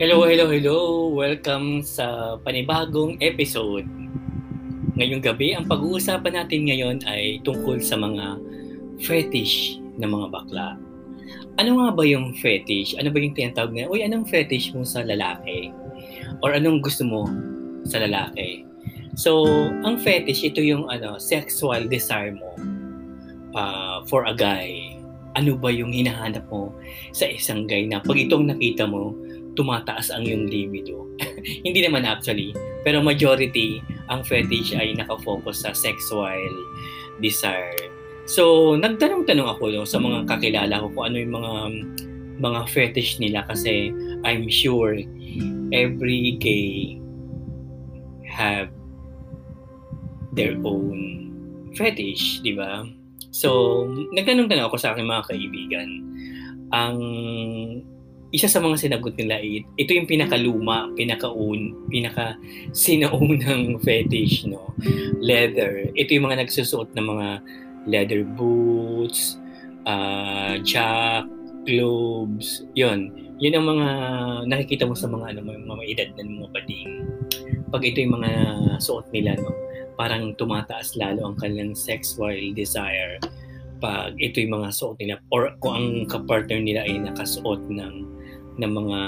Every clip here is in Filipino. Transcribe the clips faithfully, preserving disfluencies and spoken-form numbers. Hello, hello, hello! Welcome sa panibagong episode. Ngayong gabi, ang pag-uusapan natin ngayon ay tungkol sa mga fetish ng mga bakla. Ano nga ba yung fetish? Ano ba yung tinatawag na, uy, anong fetish mo sa lalaki? Or anong gusto mo sa lalaki? So, ang fetish, ito yung ano, sexual desire mo uh, for a guy. Ano ba yung hinahanap mo sa isang guy na pag itong nakita mo, tumataas ang yung libido? Hindi naman actually, pero majority ang fetish ay nakafocus sa sexual desire. So, nagtanong-tanong ako no, sa mga kakilala ko kung ano yung mga mga fetish nila kasi I'm sure every gay have their own fetish, di ba? So, nagtanong-tanong ako sa aking mga kaibigan. Ang isa sa mga sinagot nila, ito yung pinakaluma, pinakaun, pinaka sinaunang fetish, no? Leather. Ito yung mga nagsusuot ng mga leather boots, uh, jack, gloves, yun. Yun ang mga nakikita mo sa mga, ano, mga edad na mga bading. Pag ito yung mga suot nila, no? Parang tumataas lalo ang kanilang sexual desire. Pag ito yung mga suot nila or kung ang kapartner nila ay nakasuot ng, ng mga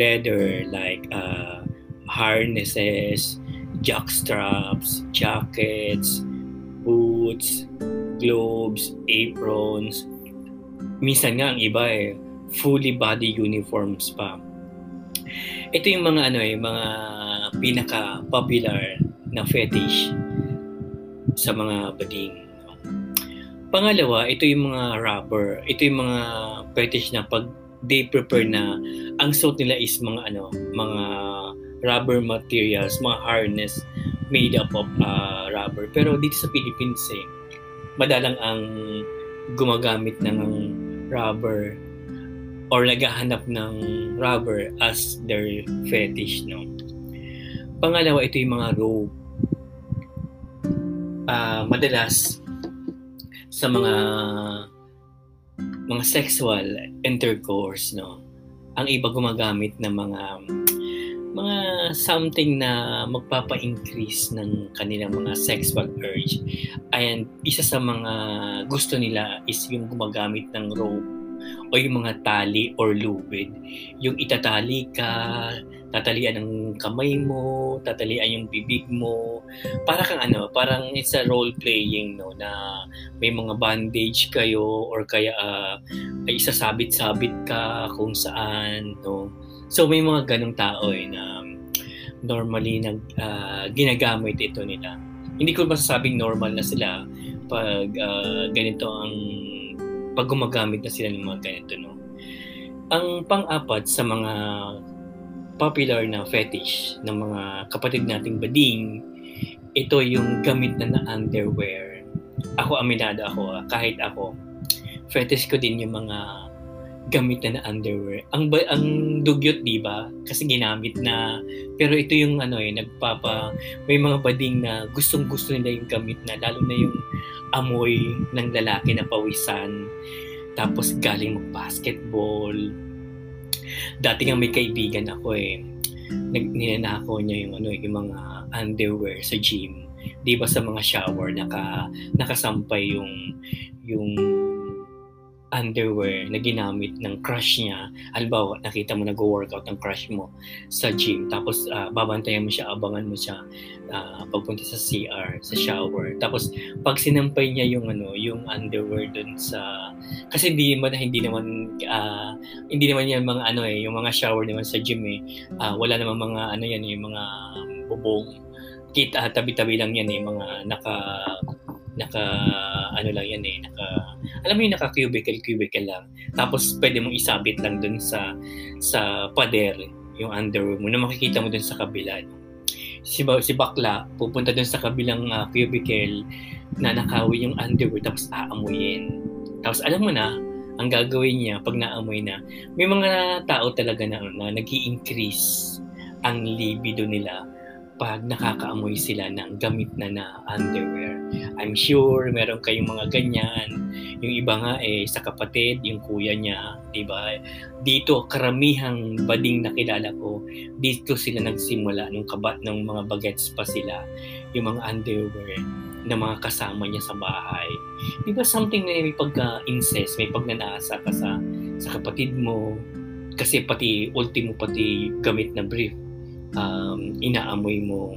leather like uh, harnesses, jockstraps, jackets, boots, gloves, aprons. Minsan nga ang iba eh, fully body uniforms pa. Ito yung mga ano eh, mga pinaka-popular na fetish sa mga bading. Pangalawa, ito yung mga rubber. Ito yung mga fetish na pag they prepare na ang suit nila is mga ano, mga rubber materials, mga harness made up of uh, rubber. Pero dito sa Philippines eh, madalang ang gumagamit ng rubber or naghahanap ng rubber as their fetish, no? Pangalawa, ito yung mga rope. Uh, madalas sa mga mga sexual intercourse, no, ang iba gumagamit ng mga mga something na magpapa-increase ng kanilang mga sexual urge. And isa sa mga gusto nila is yung gumagamit ng rope o yung mga tali or lubid, yung itatali ka, tatalian ng kamay mo, tatalian yung bibig mo, para kang ano, parang it's a role playing, no, na may mga bandage kayo or kaya uh, ay isasabit-sabit ka kung saan, no. So may mga ganung tao eh, na normally nag uh, ginagamit ito nila. Hindi ko masasabing normal na sila pag uh, ganito ang pag gumagamit na sila ng mga ganito, no. Ang pang-apat sa mga popular na fetish ng mga kapatid nating bading, ito yung gamit na na underwear. Ako, aminado ako, kahit ako, fetish ko din yung mga gamit na na underwear. Ang ang dugyot, di ba? Kasi ginamit na, pero ito yung ano eh, nagpapa, may mga bading na gustong gusto nila yung gamit na, lalo na yung amoy ng lalaki na pawisan, tapos galing mag-basketball. Dati nga may kaibigan ako eh, ninanakaw niya yung, ano, yung mga underwear sa gym. Di ba sa mga shower, naka, nakasampay yung, yung underwear na ginamit ng crush niya. Halimbawa, nakita mo nag-workout ng crush mo sa gym. Tapos, uh, babantayan mo siya, abangan mo siya uh, pagpunta sa C R, sa shower. Tapos, pag sinampay niya yung, ano, yung underwear dun sa... Kasi hindi, hindi naman... Uh, hindi naman yan mga ano eh, yung mga shower naman sa gym eh. Uh, wala naman mga ano yan, yung mga bubong. Kita, tabi-tabi lang yan eh, mga naka... naka ano lang yan eh, naka alam mo yung naka cubicle cubicle lang, tapos pwede mong isabit lang dun sa sa pader yung underwear mo na makikita mo dun sa kabila. Si, si bakla pupunta dun sa kabilang uh, cubicle na nakawi yung underwear, tapos aamuyin, tapos alam mo na ang gagawin niya pag naamoy na. May mga tao talaga na, na nag-i-increase ang libido nila kapag nakakaamoy sila ng gamit na na underwear. I'm sure meron kayong mga ganyan. Yung iba nga eh, sa kapatid, yung kuya niya, diba? Dito, karamihang bading na kilala ko, dito sila nagsimula nung kabat ng mga bagets pa sila, yung mga underwear na mga kasama niya sa bahay. Diba something na may pagka-incest, may pagnanasa ka sa, sa kapatid mo, kasi pati, ultimo pati gamit na brief. Um, inaamoy mo.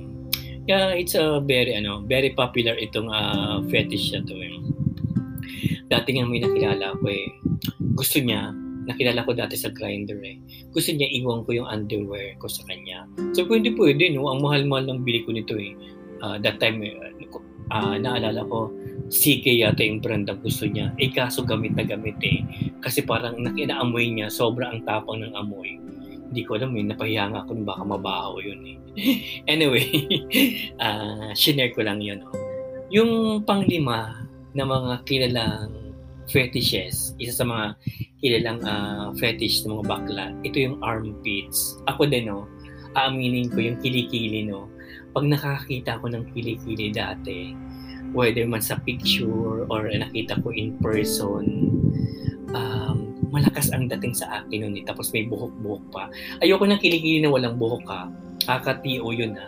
Yeah, it's a very ano, very popular itong uh, fetish na to. Eh. Dati nga may nakilala ko eh. Gusto niya, nakilala ko dati sa Grindr eh. Gusto niya iwan ko yung underwear ko sa kanya. So pwede pwede no, ang mahal-mahal ng bili ko nito eh. Uh, that time uh, uh, naalala ko C K yata yung brand ang gusto niya. Eh kaso gamit na gamit eh. Kasi parang nakinaamoy niya, sobra ang tapang ng amoy. Hindi ko alam eh, napahiya nga ako, baka mabaho yun eh. Anyway, uh, share ko lang yun. Oh. Yung panglima na mga kilalang fetishes, isa sa mga kilalang uh, fetish ng mga bakla, ito yung armpits. Ako din oh, aaminin ko yung kilikili no. Pag nakakita ko ng kilikili dati, whether man sa picture or nakita ko in person, um, malakas ang dating sa akin nun eh. Tapos may buhok-buhok pa. Ayoko nang kilikili na walang buhok ha. Kakatio yun ha.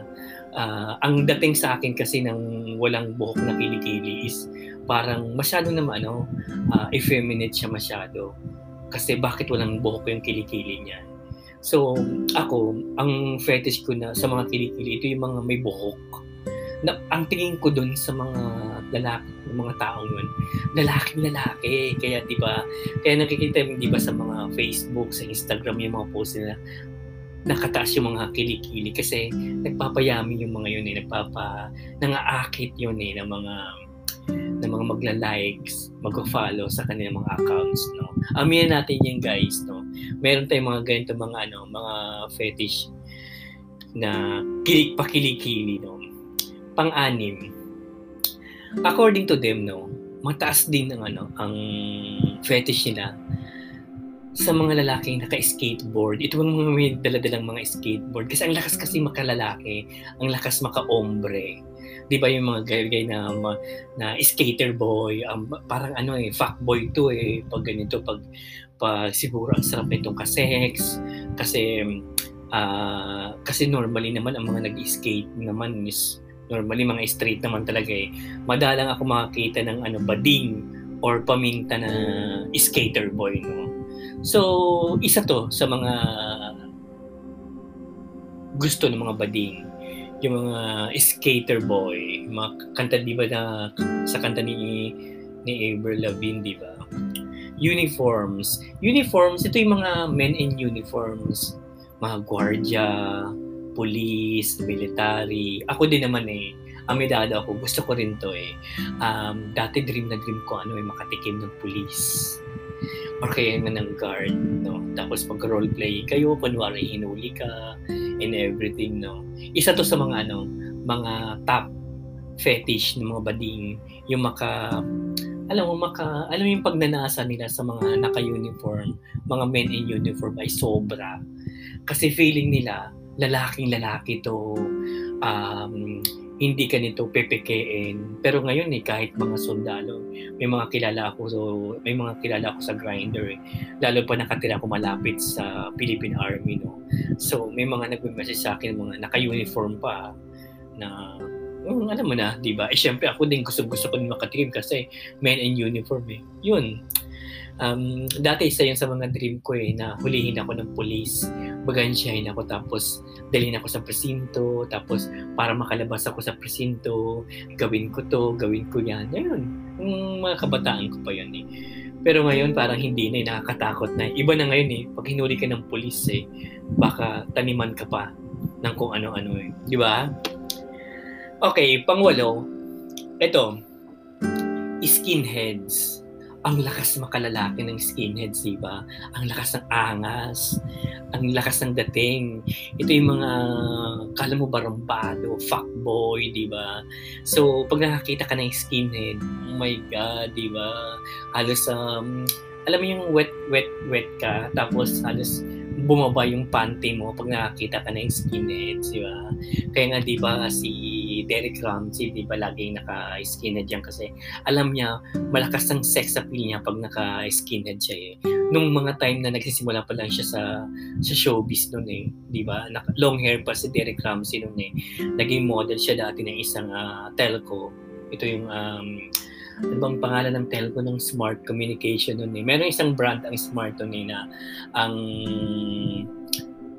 Uh, ang dating sa akin kasi ng walang buhok na kilikili is parang masyado naman ano, uh, effeminate siya masyado. Kasi bakit walang buhok yung kilikili niya? So ako, ang fetish ko na sa mga kilikili, ito yung mga may buhok. Na, ang tingin ko dun sa mga lalaki, mga taong yun, lalaki-lalaki. Kaya diba, kaya nakikita mo diba sa mga Facebook, sa Instagram, yung mga post nila, nakataas yung mga kilikili kasi nagpapayamin yung mga yun eh, nagpapa, nangaakit yun eh, ng mga, ng mga magla-likes, mag-follow sa kanilang mga accounts, no? Aminin natin yan guys, no? Meron tayong mga ganito, mga ano, mga fetish na kilik-pakilikili, no? Pang-anim. According to them, no, mataas din ang ano, ang fetish nila sa mga lalaking naka-skateboard. Ito ang mga may daladalang mga skateboard kasi ang lakas kasi makalalaki, ang lakas maka-ombre. 'Di ba yung mga guy na na skater boy, um, parang ano eh, fuck boy to eh pag ganito, pag pag siguro ang sarap nitong ka-sex kasi uh, kasi normally naman ang mga nag-skate naman is normally, mga straight naman talaga eh. Madalang ako makakita ng ano, bading or paminta na skater boy, no? So, isa to sa mga gusto ng mga bading. Yung mga skater boy. Mga kanta, di ba, na, sa kanta ni, ni Avril Lavigne, di ba? Uniforms. Uniforms, ito yung mga men in uniforms. Mga guardia, police, military. Ako din naman eh. Amidado ako. Gusto ko rin to eh. Um, dati dream na dream ko ano eh, makatikim ng police. Or kaya nga ng guard, no? Tapos pag roleplay kayo, kunwari hinuli ka and everything, no? Isa to sa mga ano, mga top fetish ng mga bading. Yung maka, alam mo, maka, alam mo yung pagnanasa nila sa mga naka-uniform, mga men in uniform ay sobra. Kasi feeling nila, lalaking-lalaki to, um, hindi ka nito pepekein. Pero ngayon eh, kahit mga sundalo, may mga kilala ako, so, may mga kilala ako sa Grindr eh. Lalo pa nakatira ko malapit sa Philippine Army, no? So, may mga nag-message sa akin, mga naka-uniform pa, na, um, alam mo na, diba? Eh, syempre, ako din gusto-gusto ko din makatingin kasi men in uniform eh. Yun. Um, dati isa yun sa mga dream ko eh, na hulihin ako ng police, bagansyahin ako, tapos dalhin ako sa presinto, tapos para makalabas ako sa presinto, gawin ko to, gawin ko yan. Ayun, yung mga kabataan ko pa yun eh. Pero ngayon parang hindi na eh, nakakatakot na. Iba na ngayon eh, pag hinuli ka ng police eh, baka taniman ka pa ng kung ano-ano eh. Di ba? Okay, pangwalo, eto, skinheads. Ang lakas makalalaki ng skinheads, diba? Ang lakas ng angas, ang lakas ng dating. Ito yung mga, kala mo barambado, fuckboy, diba? So, pag nakakita ka ng skinhead, oh my God, diba? Halos, um, alam mo yung wet, wet, wet ka, tapos halos bumaba yung panty mo pag nakakita ka na yung skinheads, di ba? Kaya nga, di ba, si Derek Ramsey, di ba, laging naka-skinhead yan kasi alam niya, malakas ang sex appeal niya pag naka-skinhead siya eh. Nung mga time na nagsisimula pa lang siya sa, sa showbiz noon eh, di ba? Naka- long hair pa si Derek Ramsey noon eh. Naging model siya dati ng isang uh, telco. Ito yung... Um, ano bang pangalan ng telco ng Smart Communication nun eh. Meron isang brand ang Smart nun eh na ang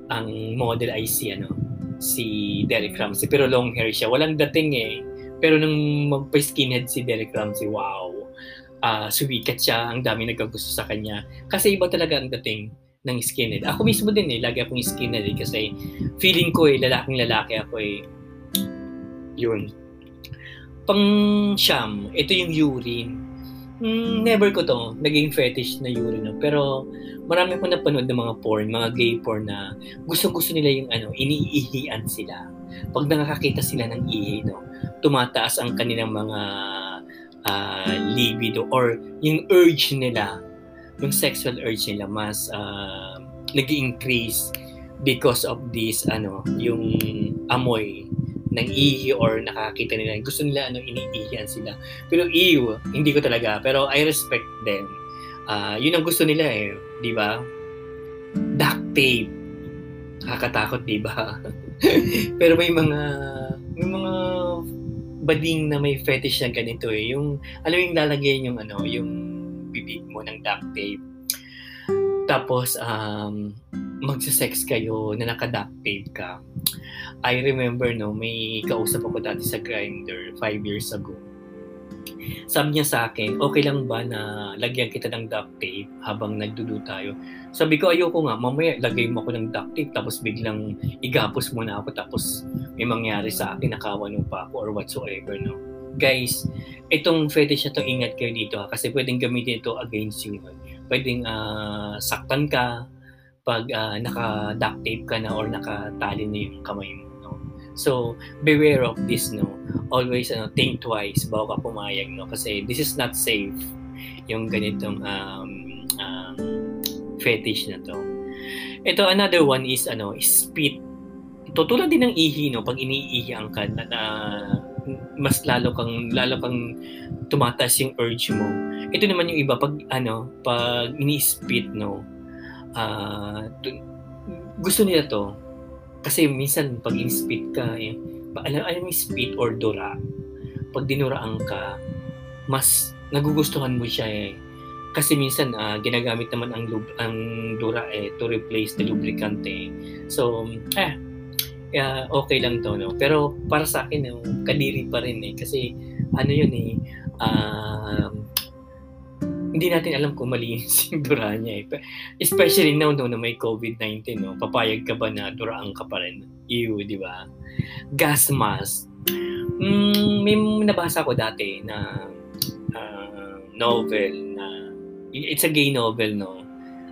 ang model ay si ano, si Derek Ramsey, pero long hair siya, walang dating eh. Pero nung magpa-skinhead si Derek Ramsey, wow, uh, suwikat siya, ang dami nagkagusto sa kanya kasi iba talaga ang dating ng skinhead. Ako mismo din eh, lagi akong skinhead eh, kasi feeling ko eh, lalaking lalaki ako eh. Yun. Pang-siyam, ito yung urine. Mm, never ko to, naging fetish na urine. Pero marami ko napanood ng mga porn, mga gay porn na gusto-gusto nila yung ano, iniihian sila. Pag nakakakita sila ng ihi, no, tumataas ang kanilang mga uh, libido or yung urge nila, yung sexual urge nila, mas uh, nag-increase because of this, ano, yung amoy ng ihi or nakakita nila. Gusto nila ano, iniihian sila. Pero ew, hindi ko talaga. Pero I respect them. Uh, yun ang gusto nila eh. Di ba? Duct tape. Nakakatakot, di ba? Pero may mga may mga bading na may fetish ng ganito eh. Yung, alam yung lalagyan yung ano, yung bibig mo ng duct tape. Tapos, um, magsa-sex kayo na naka-duct tape ka. I remember, no, may kausap ako dati sa Grindr five years ago. Sabi niya sa akin, okay lang ba na lagyan kita ng duct tape habang nagdudu tayo? Sabi ko, ayoko nga, mamaya lagay mo ako ng duct tape tapos biglang igapos mo na ako tapos may mangyari sa akin, nakawano pa ako or whatsoever, no? Guys, itong fetish na to, ingat kayo dito ha, kasi pwedeng gamitin ito against you. Pwedeng uh, saktan ka pag uh, naka-duct tape ka na or nakatali na yung kamay mo, no? So, beware of this, no? Always ano, think twice bago ka pumayag, no? Kasi this is not safe, yung ganitong um, um, fetish na to. Ito, another one is ano, spit. Ito, tulad din ng ihi, no? Pag iniihihan ka na, na mas lalo kang lalo kang tumataas yung urge mo. Ito naman yung iba pag ano, pag ini-spit, no. Ah, uh, gusto nila to kasi minsan pag in-spit ka, eh, alam alam yung spit or dura. Pag dinuraan ka, mas nagugustuhan mo siya eh. Kasi minsan uh, ginagamit naman ang lub- ang dura eh to replace the lubricant eh. So, eh Uh, okay lang to, no? Pero para sa akin, no, kadiri pa rin eh. Kasi ano yun eh, uh, hindi natin alam kung malinis yung duraan niya eh. Especially now, no, no, may covid nineteen, no? Papayag ka ba na duraan ka pa rin? Ew, di ba? Gas mask. Mm, may nabasa ko dati na uh, novel na, it's a gay novel, no?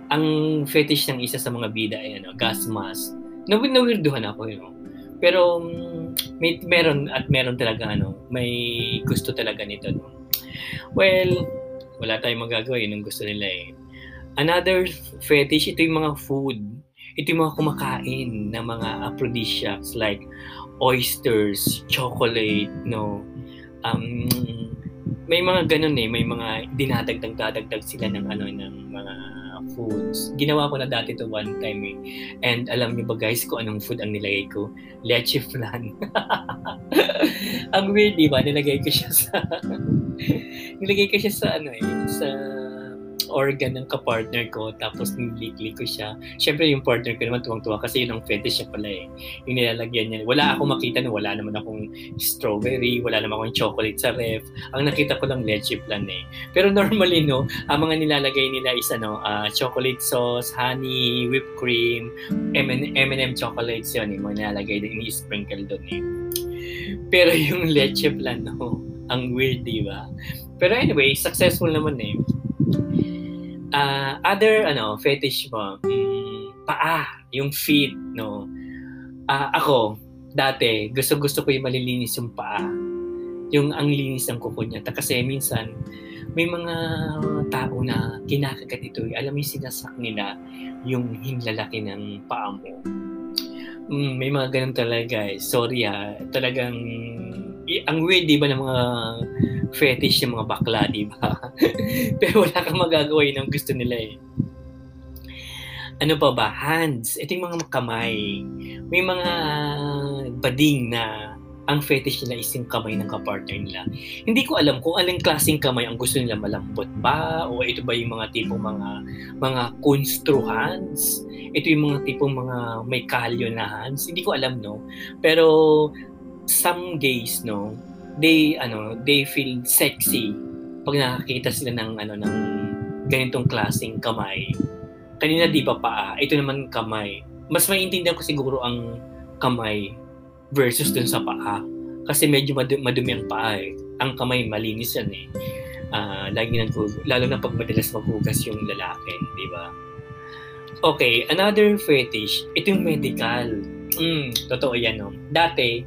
Ang fetish ng isa sa mga bida ay ano, gas mask. Nawirduhan ako, you know? Pero um, may, meron at meron talaga, ano, may gusto talaga nito, no? Well, wala tayong magagawa, yun ang gusto nila eh. Another fetish, ito yung mga food. Ito yung mga kumakain na mga aphrodisiacs like oysters, chocolate, no? Um, may mga ganun eh, may mga dinadagdag-dadagdag sila ng ano, ng mga foods. Ginawa ko na dati to one time eh. And alam niyo ba guys kung anong food ang nilagay ko? Leche flan. Ang weird, di ba? Nilagay ko siya sa nilagay ko siya sa ano eh, sa organ ng kapartner ko, tapos nilikli ko siya. Syempre yung partner ko naman tuwang-tuwa kasi yun ang fetish siya pala eh. Yung nilalagyan niya. Wala akong makita, no, wala naman akong strawberry, wala naman akong chocolate sa ref. Ang nakita ko lang leche flan eh. Pero normally, no, ang mga nilalagay nila is ano, uh, chocolate sauce, honey, whipped cream, M and M chocolates yun eh. Mga nilalagay din, ini-sprinkle doon eh. Pero yung leche flan, no, ang weird, di ba? Pero anyway, successful naman eh. Uh, other ano fetish mo, mm, paa, yung feet, no. Uh, ako dati gusto-gusto ko yung malilinis yung paa, yung ang linis ng kuko niya. Kasi minsan may mga tao na kinakagat ito. Alam mo yung sinasak nila yung hinlalaki ng paa mo. Mm, may mga ganun talaga. Eh. Sorry ha. Talagang, ang weird di ba ng mga fetish ng mga bakla, di ba? Pero wala kang magagawa ng gusto nila eh. Ano pa ba? Hands. Ito yung mga kamay. May mga bading na ang fetish nila is yung kamay ng kapartner nila. Hindi ko alam kung aling klaseng kamay ang gusto nila, malambot ba? O ito ba yung mga tipong mga mga constru hands? Ito yung mga tipong mga may kalyo na hands? Hindi ko alam, no? Pero some gays, no? They, ano, they feel sexy pag nakakita sila ng, ano, ng ganitong klaseng kamay. Kanina di ba paa? Ito naman kamay. Mas maiintindihan ko siguro ang kamay versus dun sa paa. Kasi medyo madu- madumi ang paa eh. Ang kamay malinis yan eh. Uh, lagi nang, lalo na pag madalas maghugas yung lalaki, di ba? Okay, another fetish, ito yung medical. Mm, totoo yan, no? Dati,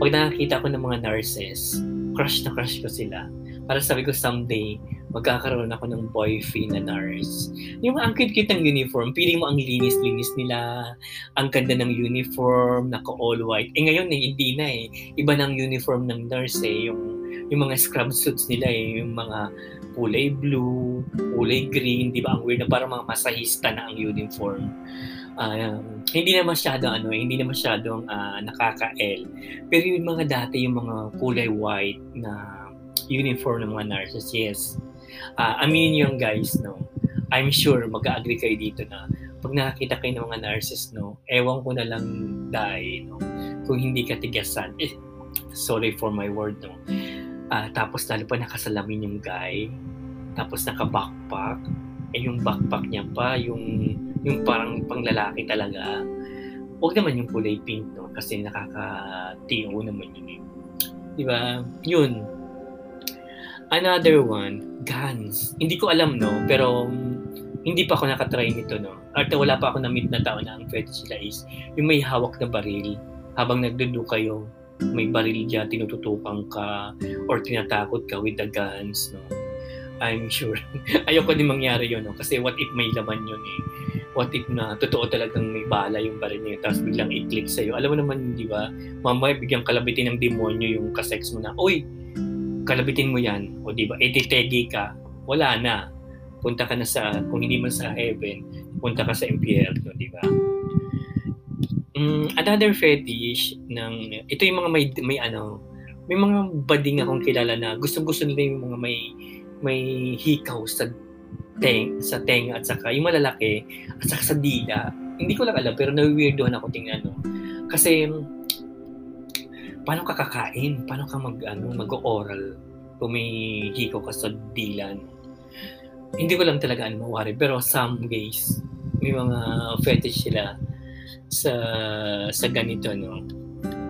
pag nakakita ko ng mga nurses, crush na crush ko sila. Para sabi ko, someday, magkakaroon ako ng boyfriend na nurse. Yung ang cute-cute ng uniform, feeling mo ang linis-linis nila, ang ganda ng uniform, naka-all white. Eh ngayon, eh, hindi na eh. Iba ng uniform ng nurse eh. Yung, yung mga scrub suits nila eh. Yung mga kulay blue, kulay green, di ba? Ang weird na parang mga masahista na ang uniform. Um, hindi na masyadong ano, hindi na masyadong uh, nakaka-L. Pero yung mga dati, yung mga kulay white na uniform ng mga nurses, yes. Uh, aminin nyo yung guys, no? I'm sure mag-agree kayo dito na pag nakakita kayo ng mga nurses, no? Ewan ko na lang dahil, no? Kung hindi katigasan, eh, sorry for my word, no? Uh, tapos lalo pa nakasalamin yung guy, tapos naka-backpack, eh yung backpack niya pa, yung yung parang panglalaki talaga. Huwag naman yung kulay pink, no? Kasi nakaka-T O naman yun. Diba? Yun. Another one, guns. Hindi ko alam, no? Pero um, hindi pa ako nakatry nito, no? At wala pa ako na-meet na tao na ang fetish nila is yung may hawak na baril. Habang nagdudu kayo, may baril dyan, tinututukan ka or tinatakot ka with the guns, no? I'm sure. Ayoko din mangyari yun, no? Kasi what if may laman yun, eh? What if na totoo talagang may bala yung baril niya tapos biglang i-click sa'yo. Alam mo naman, di ba? Mamaya biglang kalabitin ng demonyo yung kasex mo na, uy, kalabitin mo yan. O di ba? E titegi ka. Wala na. Punta ka na sa, kung hindi man sa heaven, punta ka sa impyerno, di ba? Um, another fetish ng, ito yung mga may, may ano, may mga bading akong kilala na gusto-gusto nila yung mga may, may hikaw sa Teng, sa tenga at saka yung malalaki at saka sa dila. Hindi ko lang alam pero nawi-weirdohan ako tingnan, no? Kasi paano ka kakain? Paano ka mag ano, mag-oral kung may hikaw ka sa dila? No? Hindi ko lang talaga ano mawari pero some guys may mga fetish sila sa sa ganito, no.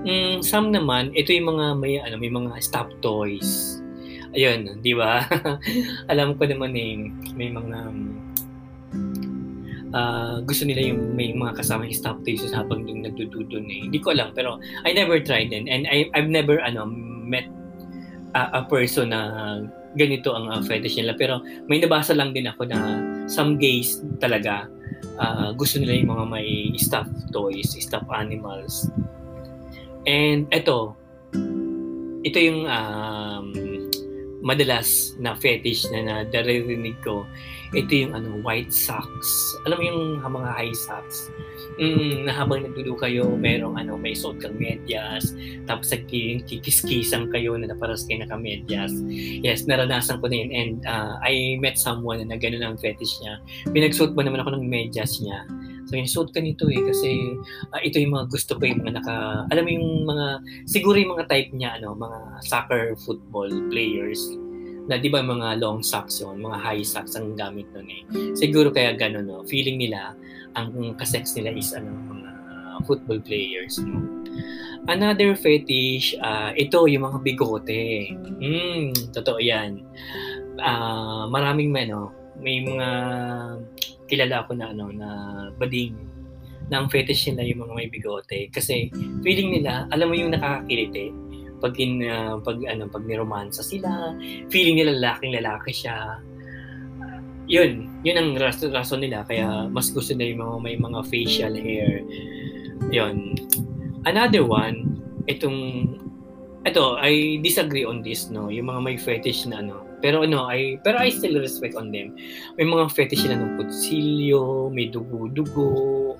Mm, some naman ito yung mga may ano, may mga stuff toys. Ayun, di ba? Alam ko naman eh, may mga uh, gusto nila yung may mga kasama yung stop toys habang yung nagdududun eh. Hindi ko alam, pero I never tried it. And I, I've never ano, met a, a person na ganito ang uh, fetish nila. Pero may nabasa lang din ako na some gays talaga uh, gusto nila yung mga may stuff toys, stuff animals. And eto, ito yung um, madalas na fetish na nadaririnig ko, ito yung ano, white socks. Alam mo yung mga high socks? Mm, na habang nagdudu kayo, merong ano, may suot kang medyas, tapos kikis-kisang kayo na naparas kayo naka-medyas. Yes, naranasan ko na yun. And uh, I met someone na gano'n ang fetish niya. Pinagsuot ba naman ako ng medyas niya? So, yung suot ka nito eh, kasi uh, ito yung mga gusto ko, yung mga naka, alam mo yung mga, siguro yung mga type niya, ano, mga soccer football players, na di ba mga long socks yun, mga high socks ang gamit nun eh. Siguro kaya ganun, no, feeling nila, ang kasex nila is, ano, mga uh, football players, no. Another fetish, uh, ito yung mga bigote. Mm, totoo yan. Uh, maraming may, no, may mga, kilala ako na ano na bading na ang fetish nila yung mga may bigote kasi feeling nila alam mo yung nakakakiliti pag in, uh, pag ano pag niromansa sila feeling nila lalaking lalaki siya yun, yun ang ras- rason nila kaya mas gusto nila yung mga may mga facial hair. Yun. Another one, itong ito, I disagree on this, no. Yung mga may fetish na ano. Pero ano, I pero I still respect on them. May mga fetish sila ng kutsilyo, may dugo-dugo.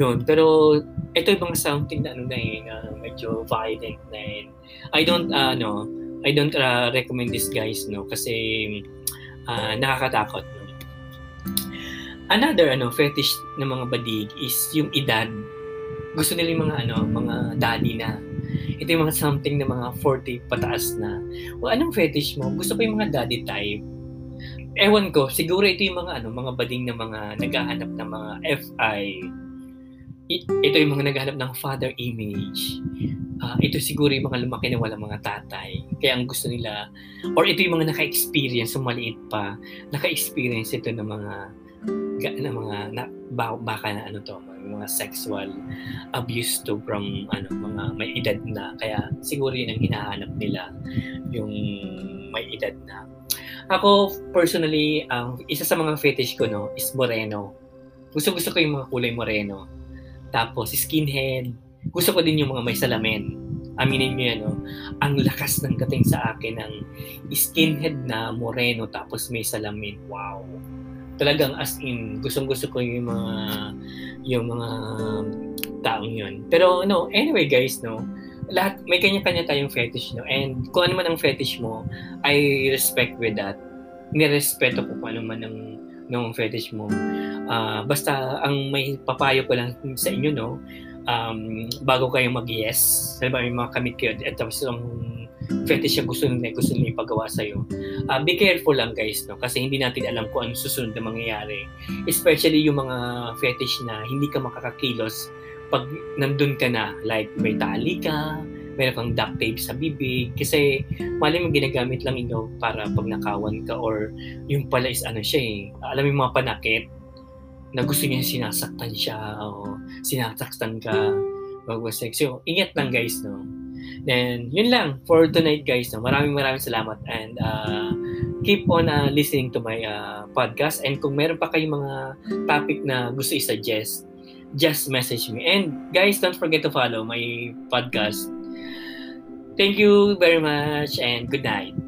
Yun, pero ito ibang something na ano na eh, na medyo violent na eh. I don't uh, ano, I don't uh, recommend this guys, no, kasi Uh, nakakatakot. Another ano fetish ng mga badig is yung edad. Gusto nila yung mga ano, mga daddy na. Ito yung mga something na mga forty pataas na. O anong fetish mo? Gusto ko yung mga daddy type. Ewan ko, siguro ito yung mga ano, mga bading na mga naghahanap ng mga F I. Ito yung mga naghahanap ng father image. Uh, ito siguro yung mga lumaki na walang mga tatay. Kaya ang gusto nila, or ito yung mga naka-experience, maliit pa, naka-experience ito ng mga, ng mga na, baka na ano to, mga sexual abuse to from ano, mga may edad na. Kaya siguro yun ang hinahanap nila, yung may edad na. Ako, personally, uh, isa sa mga fetish ko, no, is moreno. Gusto-gusto ko yung mga kulay moreno. Tapos, skinhead. Gusto ko din yung mga may salamin. Aminin nyo yan, no? Ang lakas ng dating sa akin ng skinhead na moreno tapos may salamin. Wow! Talagang as in, gustong-gusto ko yung mga yung mga taong yun. Pero no, anyway guys, no? Lahat, may kanya-kanya tayong fetish, no? And kung ano man ang fetish mo, I respect with that. Nirespeto ko kung ano man ang ng fetish mo. Uh, basta, ang may papayo ko lang sa inyo, no? Um, bago kayo mag-yes, halimbawa yung mga kamit kayo at tapos yung fetish yung gusto nila gusto nila ipagawa sa'yo, uh, be careful lang guys, no? Kasi hindi natin alam kung anong susunod na mangyayari, especially yung mga fetish na hindi ka makakakilos pag nandun ka na, like may tali ka, meron kang duct tape sa bibig kasi mali mo ginagamit lang ino para pag nakawan ka, or yung pala is ano siya eh, alam yung mga panakit na gusto niya sinasaktan siya o sinasaktan ka bago sex. So, ingat lang guys, no? Then, yun lang for tonight guys, no? Maraming maraming salamat and uh, keep on uh, listening to my uh, podcast, and kung meron pa kayong mga topic na gusto i-suggest, just message me. And guys, don't forget to follow my podcast. Thank you very much and good night.